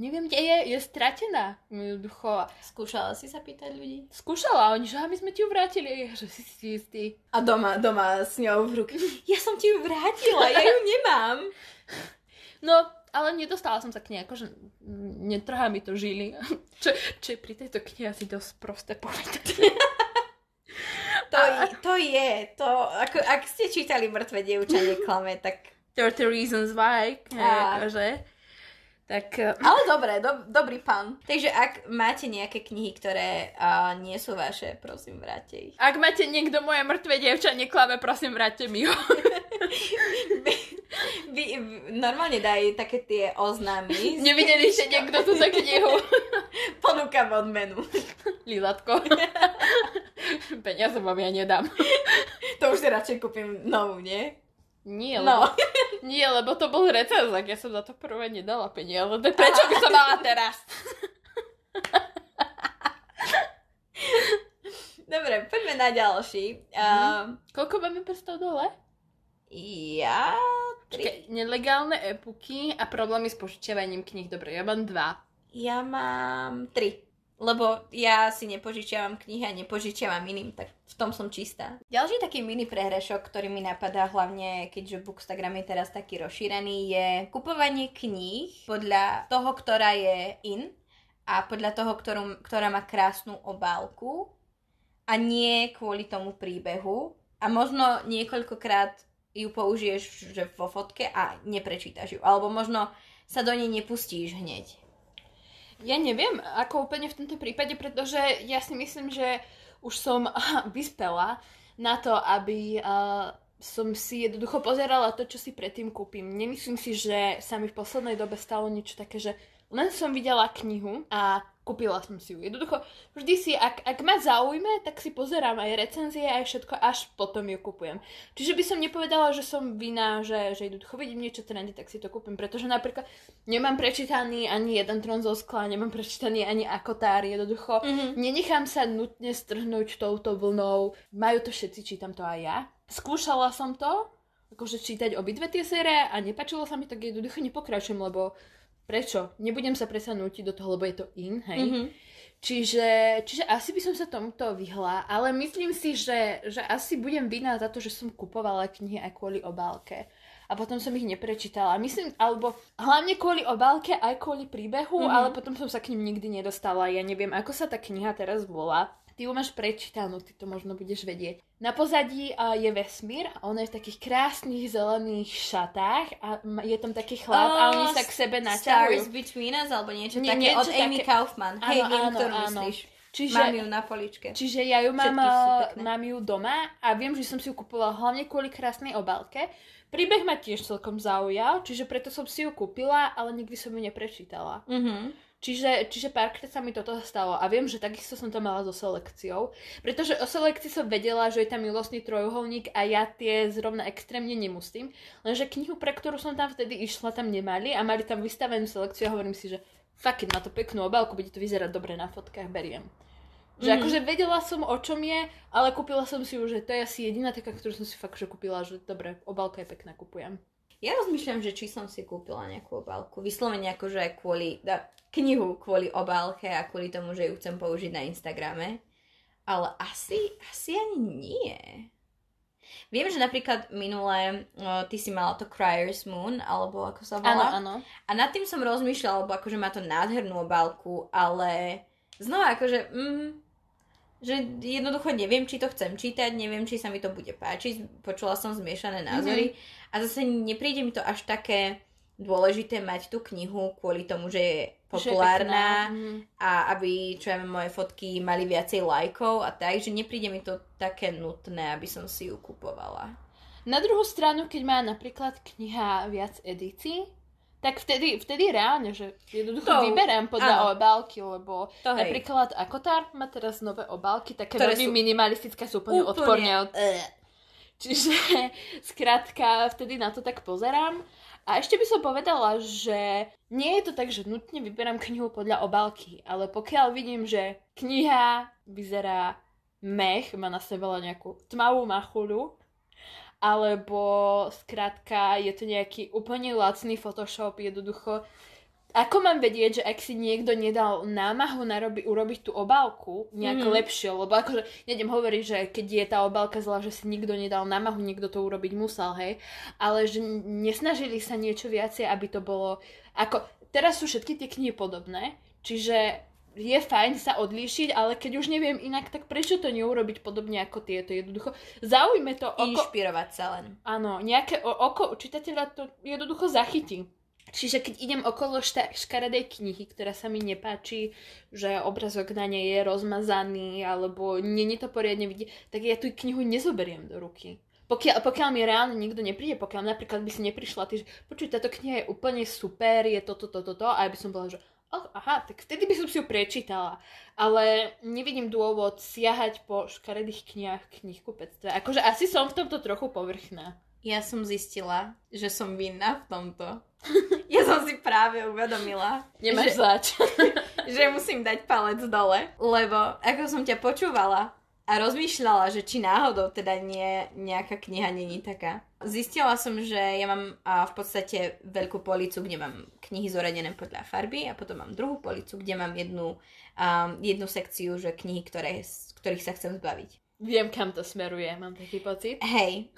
Neviem, kde je stratená. Jednoducho. Skúšala si sa pýtať ľudí? Skúšala, oni, že my sme ti ju vrátili. Ja, že si istý. A doma s ňou v ruke. Ja som ti ju vrátila, ja ju nemám. No, ale nedostala som sa k nej, akože netrhá mi to žily, čo je pri tejto knihe asi dosť prosté povedať. To je, ako, ak ste čítali Mŕtve dievča neklame, tak... 30 Reasons Why, akože... Tak, ale dobré, dobrý pán. Takže ak máte nejaké knihy, ktoré nie sú vaše, prosím, vráťte ich. Ak máte niekto moje Mŕtve dievča neklame, prosím, vráťte mi ho. Normálne daj také tie oznámy. Nevideli ešte niekto túto knihu. Ponúkam odmenu. Lízatko. Peniaze vám ja nedám. To už si radšej kúpim novú, nie? Nie, lebo to bol recenzák, ja som za to prvé nedala peniaze, prečo by som mala teraz? Dobre, poďme na ďalší. Koľko máme prstov dole? Ja... 3. Nelegálne epuky a problémy s požičiavaním kníh. Dobre, ja mám 2. Ja mám 3. Lebo ja si nepožičiavam knihy a nepožičiavam iným, tak v tom som čistá. Ďalší taký mini prehrešok, ktorý mi napadá hlavne, keďže Bookstagram je teraz taký rozšírený, je kupovanie kníh podľa toho, ktorá je in a podľa toho, ktorá má krásnu obálku a nie kvôli tomu príbehu. A možno niekoľkokrát ju použiješ že vo fotke a neprečítaš ju. Alebo možno sa do nej nepustíš hneď. Ja neviem, ako úplne v tomto prípade, pretože ja si myslím, že už som vyspela na to, aby som si jednoducho pozerala to, čo si predtým kúpim. Nemyslím si, že sa mi v poslednej dobe stalo niečo také, že len som videla knihu a kúpila som si ju. Jednoducho, vždy si, ak ma zaujme, tak si pozerám aj recenzie, aj všetko, až potom ju kúpujem. Čiže by som nepovedala, že som vina, že jednoducho vidím niečo trendy, tak si to kúpim. Pretože napríklad nemám prečítaný ani jeden Trón zo skla, nemám prečítaný ani Akotár, jednoducho. Nenechám sa nutne strhnúť touto vlnou. Majú to všetci, čítam to aj ja. Skúšala som to, akože čítať obidve tie série a nepáčilo sa mi, tak jednoducho nepokračujem, lebo prečo? Nebudem sa predsa nútiť do toho, lebo je to in, hej? Mm-hmm. Čiže asi by som sa tomuto vyhla, ale myslím si, že asi budem vinná za to, že som kupovala knihy aj kvôli obálke. A potom som ich neprečítala. Myslím, alebo hlavne kvôli obálke aj kvôli príbehu, ale potom som sa k ním nikdy nedostala. Ja neviem, ako sa tá kniha teraz volá. Ty ju máš prečítanú, ty to možno budeš vedieť. Na pozadí je vesmír a on je v takých krásnych zelených šatách a je tam taký chlap a oni sa k sebe naťahujú. Stars Between Us alebo niečo také od Amy Kaufman. Hej, viem, ktorú myslíš. Mám ju na poličke. Čiže ja ju mám ju doma a viem, že som si ju kúpila hlavne kvôli krásnej obálke. Príbeh ma tiež celkom zaujal, čiže preto som si ju kúpila, ale nikdy som ju neprečítala. Čiže párkrát sa mi toto stalo a viem, že takisto som to mala so selekciou, pretože o selekcii som vedela, že je tam milostný trojuholník a ja tie zrovna extrémne nemusím, lenže knihu, pre ktorú som tam vtedy išla, tam nemali a mali tam vystavenú selekciu a hovorím si, že fuck it, má to peknú obálku, bude to vyzerať dobre na fotkách, beriem. Že akože vedela som, o čom je, ale kúpila som si ju, že to je asi jediná taká, ktorú som si fakt že kúpila, že dobre, obálka je pekná, kupujem. Ja rozmýšľam, že či som si kúpila nejakú obálku. Vyslovene akože kvôli knihu, kvôli obálke a kvôli tomu, že ju chcem použiť na Instagrame. Ale asi ani nie. Viem, že napríklad minulé, ty si mala to Crier's Moon, alebo ako sa volá. Áno. A nad tým som rozmýšľala, lebo akože má to nádhernú obálku, ale znova akože... že jednoducho neviem, či to chcem čítať, neviem, či sa mi to bude páčiť. Počula som zmiešané názory a zase nepríde mi to až také dôležité mať tú knihu kvôli tomu, že je populárna a aby, čo ja viem, moje fotky mali viacej lajkov a tak, že nepríde mi to také nutné, aby som si ju kupovala. Na druhú stranu, keď má napríklad kniha viac edícií, tak vtedy reálne, že jednoducho vyberám podľa obálky, lebo napríklad Akotár má teraz nové obálky, také veľmi minimalistické, sú úplne odporné. Čiže skrátka vtedy na to tak pozerám. A ešte by som povedala, že nie je to tak, že nutne vyberám knihu podľa obálky, ale pokiaľ vidím, že kniha vyzerá mech, má na sebe nejakú tmavú machuľu, alebo skrátka je to nejaký úplne lacný Photoshop, jednoducho Ako mám vedieť, že ak si niekto nedal námahu urobiť tú obálku nejak lepšie, lebo akože nejdem hovoriť, že keď je tá obálka zlá, že si nikto nedal námahu, niekto to urobiť musel, hej, ale že nesnažili sa niečo viacej, aby to bolo, ako teraz sú všetky tie knihy podobné, čiže je fajn sa odlíšiť, ale keď už neviem inak, tak prečo to neurobiť podobne ako tieto, jednoducho zaujme to oko. Inšpirovať sa len. Áno, nejaké oko čitateľa to jednoducho zachytí. Čiže keď idem okolo škaredej knihy, ktorá sa mi nepáči, že obrazok na nej je rozmazaný alebo nie to poriadne vidí, tak ja tú knihu nezoberiem do ruky. Pokiaľ mi reálne nikto nepríde, pokiaľ napríklad by si neprišla, že počuj, táto kniha je úplne super, je toto a ja by som bola, že aha, tak vtedy by som si ju prečítala. Ale nevidím dôvod siahať po škaredých knihách knihkupectve. Akože asi som v tomto trochu povrchná. Ja som zistila, že som vinná v tomto. Ja som si práve uvedomila, nemáš zač, že musím dať palec dole, lebo ako som ťa počúvala a rozmýšľala, že či náhodou teda nie, nejaká kniha není taká. Zistila som, že ja mám v podstate veľkú policu, kde mám knihy zoradené podľa farby a potom mám druhú policu, kde mám jednu sekciu, že knihy, ktorých sa chcem zbaviť. Viem, kam to smeruje, mám taký pocit. Hej,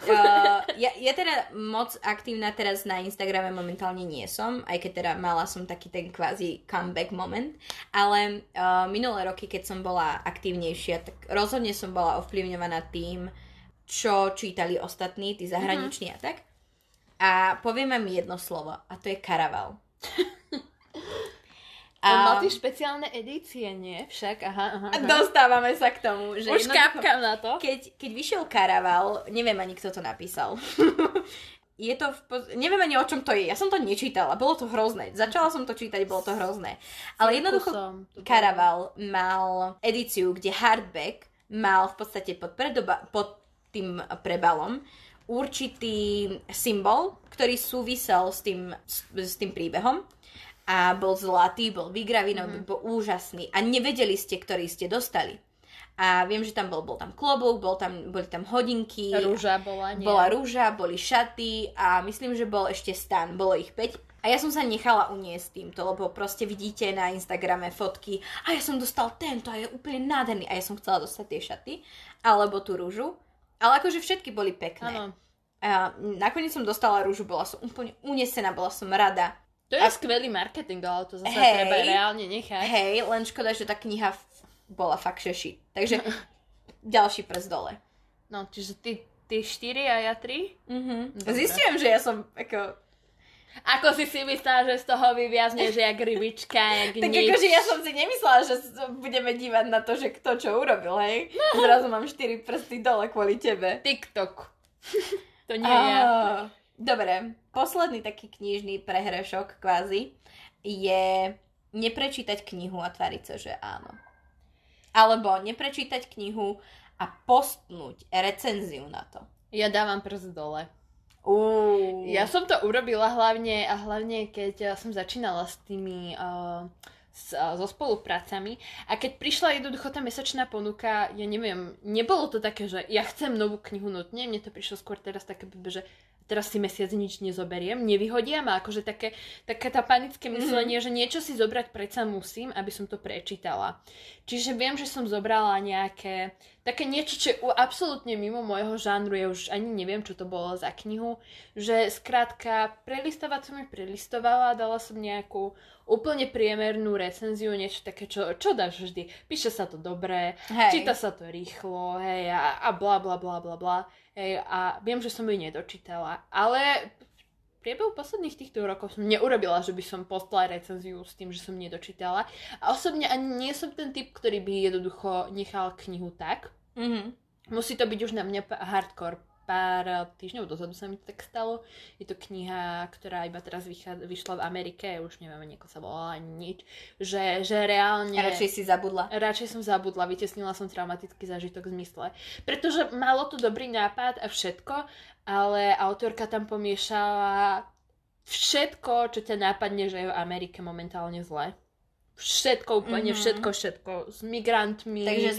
ja teda moc aktívna teraz na Instagrame momentálne nie som, aj keď teda mala som taký ten kvázi comeback moment, ale minulé roky, keď som bola aktívnejšia, tak rozhodne som bola ovplyvňovaná tým, čo čítali ostatní, tí zahraniční a tak. A poviem vám jedno slovo, a to je Caraval. On mal tie špeciálne edície, nie? Však, aha. Dostávame sa k tomu. Že už kapkám na to. Keď vyšiel Caraval, neviem ani, kto to napísal. Je to neviem ani, o čom to je. Ja som to nečítala. Bolo to hrozné. Začala som to čítať, bolo to hrozné. Ale jednoducho Caraval mal edíciu, kde hardback mal v podstate pod tým prebalom určitý symbol, ktorý súvisel s tým príbehom. A bol zlatý, bol vygravinovaný, bol úžasný. A nevedeli ste, ktorý ste dostali. A viem, že tam bol tam klobúk, boli tam hodinky. Rúža bola, nie? Bola rúža, boli šaty a myslím, že bol ešte stan. Bolo ich 5. A ja som sa nechala uniesť týmto, lebo proste vidíte na Instagrame fotky a ja som dostal tento a je úplne nádherný. A ja som chcela dostať tie šaty alebo tú rúžu. Ale akože všetky boli pekné. A nakoniec som dostala rúžu, bola som úplne unesená, bola som rada. To je skvelý marketing, ale to zase treba reálne nechať. Hej, len škoda, že tá kniha bola fakt šeši. Takže ďalší prst dole. No, čiže ty 4 a ja 3? Zistujem, že ja som ako... Ako si myslela, že z toho vyviazneš jak rybička, jak tak nič. Tak akože ja som si nemyslela, že budeme dívať na to, že kto čo urobil, hej? Zrazu mám 4 prsty dole kvôli tebe. TikTok. To nie je jasné. Dobre, posledný taký knižný prehrešok kvázi je neprečítať knihu a tváriť sa, že áno. Alebo neprečítať knihu a postnúť recenziu na to. Ja dávam prst dole. Ja som to urobila hlavne keď som začínala s tými... so spoluprácami a keď prišla jednoducho tá mesačná ponuka, ja neviem, nebolo to také, že ja chcem novú knihu nutne, mne to prišlo skôr teraz také, že teraz si mesiac nič nezoberiem, nevyhodia ma, akože také tá panické myslenie, že niečo si zobrať predsa musím, aby som to prečítala. Čiže viem, že som zobrala nejaké také niečo, čo je absolútne mimo môjho žánru, ja už ani neviem, čo to bolo za knihu, že skrátka prelistovala, dala som nejakú úplne priemernú recenziu, niečo také, čo dáš vždy. Píše sa to dobre, číta sa to rýchlo, hej, a bla bla bla bla bla, hej, a viem, že som ju nedočítala, ale v priebehu posledných týchto rokov som neurobila, že by som poslala recenziu s tým, že som nedočítala. A osobne ani nie som ten typ, ktorý by jednoducho nechal knihu tak. Musí to byť už na mňa hardcore. Pár týždňov dozadu sa mi to tak stalo. Je to kniha, ktorá iba teraz vyšla v Amerike, už neviem, ako sa volala, ani nič. Že reálne... Radšej si zabudla. Radšej som zabudla, vytesnila som traumatický zážitok v zmysle. Pretože malo to dobrý nápad a všetko, ale autorka tam pomiešala všetko, čo ťa nápadne, že je v Amerike momentálne zle. Všetko, úplne všetko. S migrantmi. Takže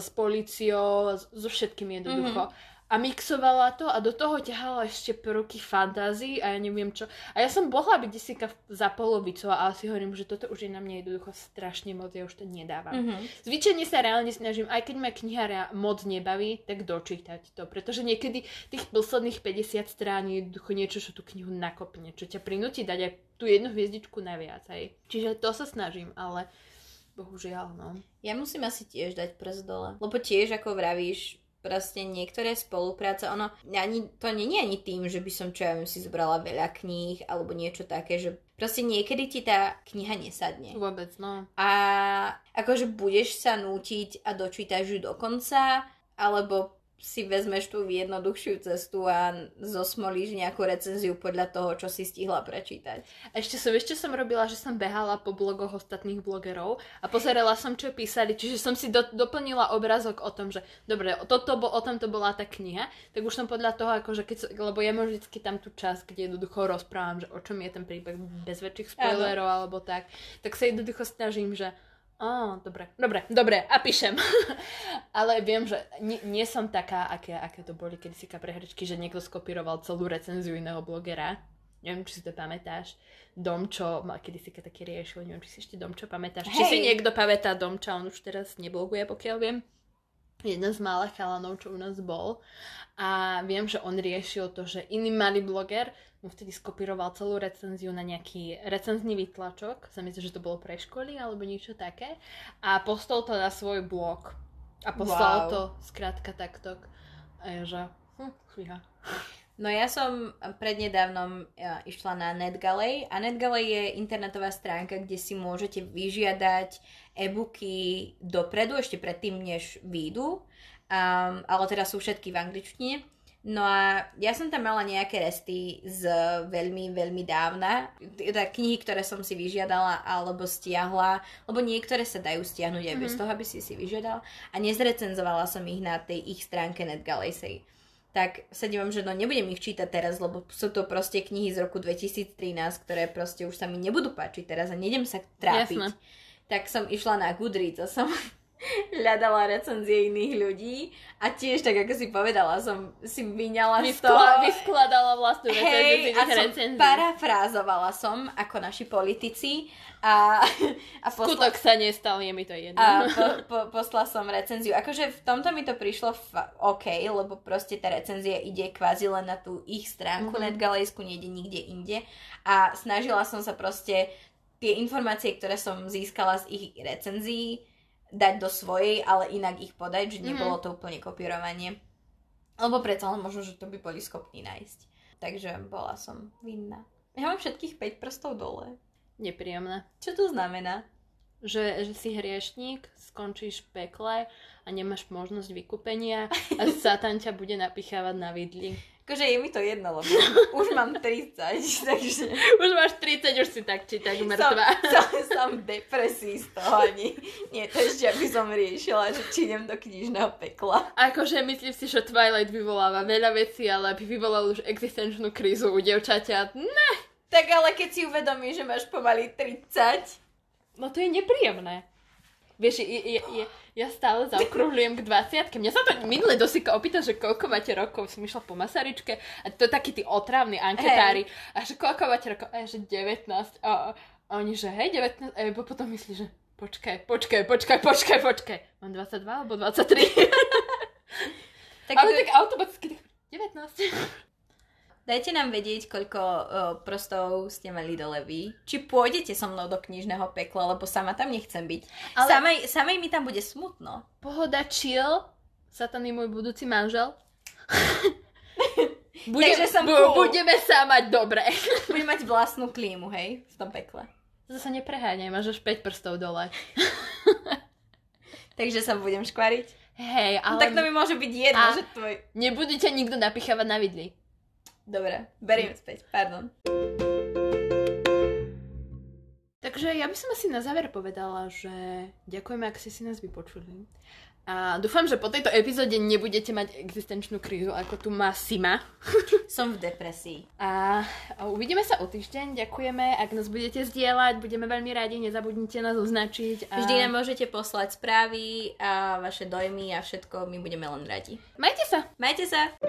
s políciou, so všetkým jednoducho. a mixovala to a do toho ťahala ešte prvky fantázií a ja neviem čo. A ja som bohla byť desíka za polovicu a asi hovorím, že toto už je na mňa jednoducho strašne moc, ja už to nedávam. Mm-hmm. Zvyčajne sa reálne snažím, aj keď ma kniha moc nebaví, tak dočítať to, pretože niekedy tých posledných 50 strán je jednoducho niečo, čo tú knihu nakopne, čo ťa prinúti dať aj tú jednu hviezdičku naviac. Aj. Čiže to sa snažím, ale bohužiaľ, no. Ja musím asi tiež dať prst dole, lebo tiež ako vravíš, proste niektoré spolupráce, ono ani, to nie je ani tým, že by som čo ja si zobrala veľa kníh alebo niečo také, že proste niekedy ti tá kniha nesadne. Vôbec, no. A akože budeš sa nútiť a dočítaš ju do konca, alebo si vezmeš tú jednoduchšiu cestu a zosmolíš nejakú recenziu podľa toho, čo si stihla prečítať. Ešte som robila, že som behala po blogoch ostatných blogerov a pozerala som, čo písali, čiže som si doplnila obrázok o tom, že dobre, o tomto bola tá kniha, tak už som podľa toho, akože lebo ja mám vždycky tam tú časť, kde jednoducho rozprávam, že o čom je ten príbeh bez väčších spoilerov alebo tak sa jednoducho snažím, že dobre, a píšem. Ale viem, že nie som taká, aké to boli kedysi prehričky, že niekto skopíroval celú recenziu iného blogera. Neviem, či si to pamätáš. Domčo mal kedysi taký riešil, neviem, či si ešte Domčo pamätáš. Hej. Či si niekto pamätá Domča, on už teraz nebloguje, pokiaľ viem. Jeden z malých chalanov, čo u nás bol. A viem, že on riešil to, že iný malý bloger mu vtedy skopíroval celú recenziu na nejaký recenzný výtlačok. Myslím, že to bolo pre školy alebo niečo také. A postol to na svoj blog. A poslal to skrátka takto. A že... chvíľa. No ja som prednedávnom išla na NetGalley. A NetGalley je internetová stránka, kde si môžete vyžiadať e-booky dopredu, ešte predtým, než výjdu. Ale teraz sú všetky v angličtine. No a ja som tam mala nejaké resty z veľmi, veľmi dávna. Teda knihy, ktoré som si vyžiadala alebo stiahla, lebo niektoré sa dajú stiahnuť aj bez toho, aby si si vyžiadala. A nezrecenzovala som ich na tej ich stránke NetGalley. Tak sa dívam, že nebudem ich čítať teraz, lebo sú to proste knihy z roku 2013, ktoré proste už sa mi nebudú páčiť teraz a nejdem sa trápiť. Jasne. Tak som išla na Goodreads a som... hľadala recenzie iných ľudí a tiež, tak ako si povedala, som si vyňala z toho... Vyskladala vlastnú recenziu. Hej, a parafrázovala som, ako naši politici a skutok sa nestal, je mi to jedno. A posla som recenziu. Akože v tomto mi to prišlo OK, lebo proste tá recenzia ide kvázi len na tú ich stránku NetGalleyskú, nejde nikde inde. A snažila som sa proste tie informácie, ktoré som získala z ich recenzií, dať do svojej, ale inak ich podať, že nebolo to úplne kopírovanie. Lebo predsa len možno, že to by boli schopní nájsť. Takže bola som vinná. Ja mám všetkých 5 prstov dole. Nepríjemné. Čo to znamená? Že si hriešník, skončíš v pekle a nemáš možnosť vykúpenia a Satan ťa bude napichávať na vidli. Akože je mi to jedno, lebo už mám 30, takže... Už máš 30, už si tak či tak mŕtva. Som v depresii z toho ani. Nie to ešte, aby som riešila, že či idem do knižného pekla. Akože myslím si, že Twilight vyvoláva veľa vecí, ale aby vyvolal už existenčnú krízu u dievčaťa, ne. Tak ale keď si uvedomíš, že máš pomaly 30... No to je nepríjemné. Vieš, ja stále zaokrúhľujem k 20-ke. Mňa sa to minule dosýka opýta, že koľko máte rokov. Som išla po Masaryčke a to takí tí otrávni anketári. Hey. A že koľko máte rokov? A že 19. A oni, že hej, 19. A potom myslí, že počkaj. Mám 22 alebo 23. Ale tak automaticky 19. Dajte nám vedieť, koľko prstov ste mali dole vy. Či pôjdete so mnou do knižného pekla, lebo sama tam nechcem byť. Ale samej mi tam bude smutno. Pohoda, chill. Satan je môj budúci manžel. Budeme sa mať dobre. Budeme mať vlastnú klímu, hej? V tom pekle. Zase nepreháňaj, máš až 5 prstov dole. Takže sa budem škvariť? Hej, ale... No tak to mi môže byť jedno, že tvoj... Nebude ťa nikto napichávať na vidli. Dobre, beriem späť, pardon. Takže ja by som asi na záver povedala, že ďakujeme, ak ste si nás vypočuli. A dúfam, že po tejto epizóde nebudete mať existenčnú krízu, ako tu má Sima. Som v depresii. A uvidíme sa o týždeň, ďakujeme. Ak nás budete zdieľať, budeme veľmi radi, nezabudnite nás označiť. A... vždy nám môžete poslať správy a vaše dojmy a všetko, my budeme len radi. Majte sa! Majte sa!